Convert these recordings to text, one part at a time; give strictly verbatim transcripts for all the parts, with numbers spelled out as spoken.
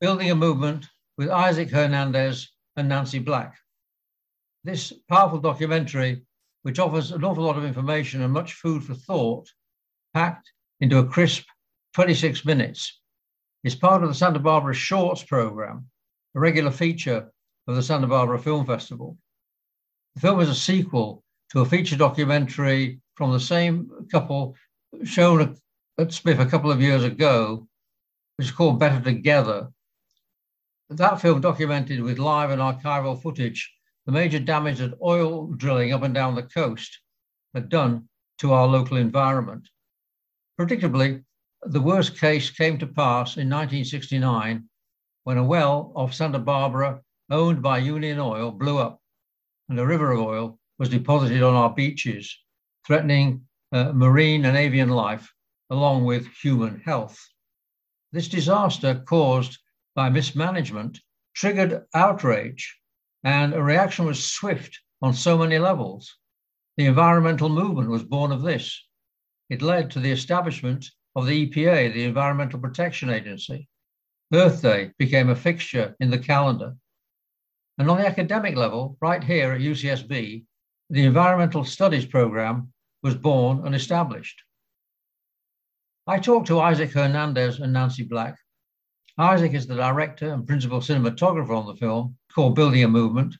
Building a Movement with Isaac Hernandez and Nancy Black. This powerful documentary, which offers an awful lot of information and much food for thought, packed into a crisp twenty-six minutes, is part of the Santa Barbara Shorts program, a regular feature of the Santa Barbara Film Festival. The film is a sequel to a feature documentary from the same couple shown at Spiff a couple of years ago, which is called Better Together. That film documented with live and archival footage the major damage that oil drilling up and down the coast had done to our local environment. Predictably, the worst case came to pass in nineteen sixty-nine when a well off Santa Barbara owned by Union Oil blew up and a river of oil was deposited on our beaches, threatening uh, marine and avian life along with human health. This disaster caused by mismanagement triggered outrage, and a reaction was swift on so many levels. The environmental movement was born of this. It led to the establishment of the E P A, the Environmental Protection Agency. Earth Day became a fixture in the calendar. And on the academic level, right here at U C S B, the Environmental Studies program was born and established. I talked to Isaac Hernandez and Nancy Black. Isaac is the director and principal cinematographer on the film called Building a Movement,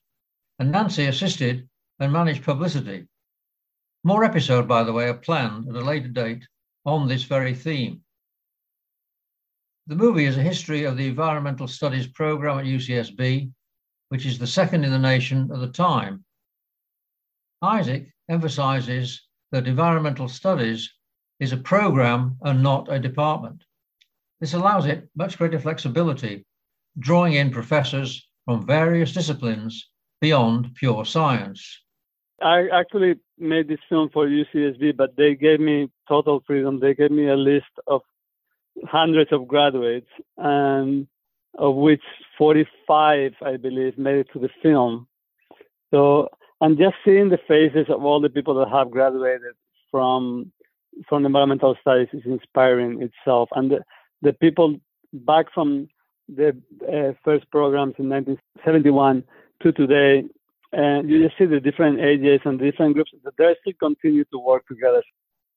and Nancy assisted and managed publicity. More episodes, by the way, are planned at a later date on this very theme. The movie is a history of the Environmental Studies program at U C S B, which is the second in the nation at the time. Isaac emphasizes that environmental studies is a program and not a department. This allows it much greater flexibility, drawing in professors from various disciplines beyond pure science. I actually made this film for U C S B, but they gave me total freedom. They gave me a list of hundreds of graduates, and of which forty-five, I believe, made it to the film. So I'm just seeing the faces of all the people that have graduated from from environmental studies is inspiring itself. And the, the people back from the uh, first programs in nineteen seventy-one to today, uh, you just see the different ages and different groups that they still continue to work together.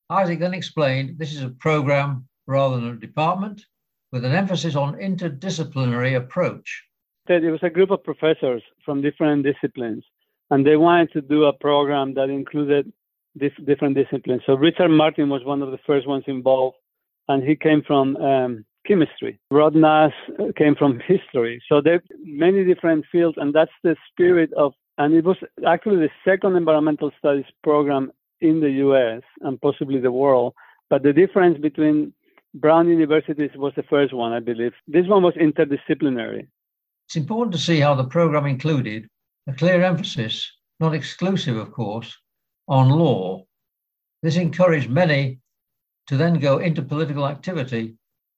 Isaac then explained this is a program rather than a department with an emphasis on interdisciplinary approach. It was a group of professors from different disciplines, and they wanted to do a program that included dif- different disciplines. So Richard Martin was one of the first ones involved, and he came from um, chemistry. Rod Nash came from history. So there are many different fields, and that's the spirit of, and it was actually the second environmental studies program in the U S and possibly the world. But the difference between Brown University was the first one, I believe. This one was interdisciplinary. It's important to see how the program included a clear emphasis, not exclusive, of course, on law. This encouraged many to then go into political activity,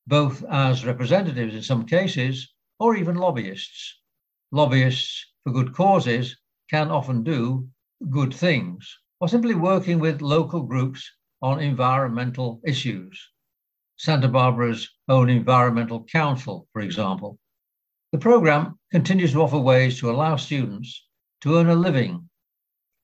both as representatives in some cases, or even lobbyists. Lobbyists for good causes can often do good things, or simply working with local groups on environmental issues. Santa Barbara's own Environmental Council, for example. The program continues to offer ways to allow students to earn a living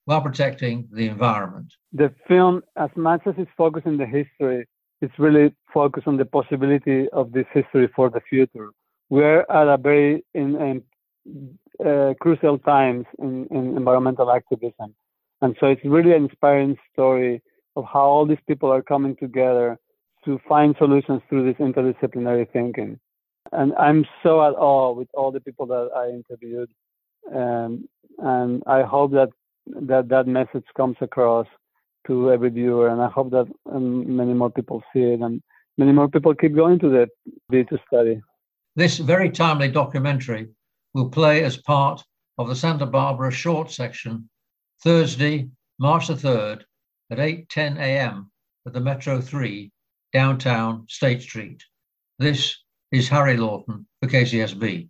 while protecting the environment. The film, as much as it's focused on the history, it's really focused on the possibility of this history for the future. We're at a very in, in, uh, crucial times in, in environmental activism. And so it's really an inspiring story of how all these people are coming together to find solutions through this interdisciplinary thinking. And I'm so at awe with all the people that I interviewed. Um, and I hope that, that that message comes across to every viewer. And I hope that um, many more people see it and many more people keep going to the field to study. This very timely documentary will play as part of the Santa Barbara Short section Thursday, March the third at eight ten a.m. at the Metro three. Downtown State Street. This is Harry Lawton for K C S B.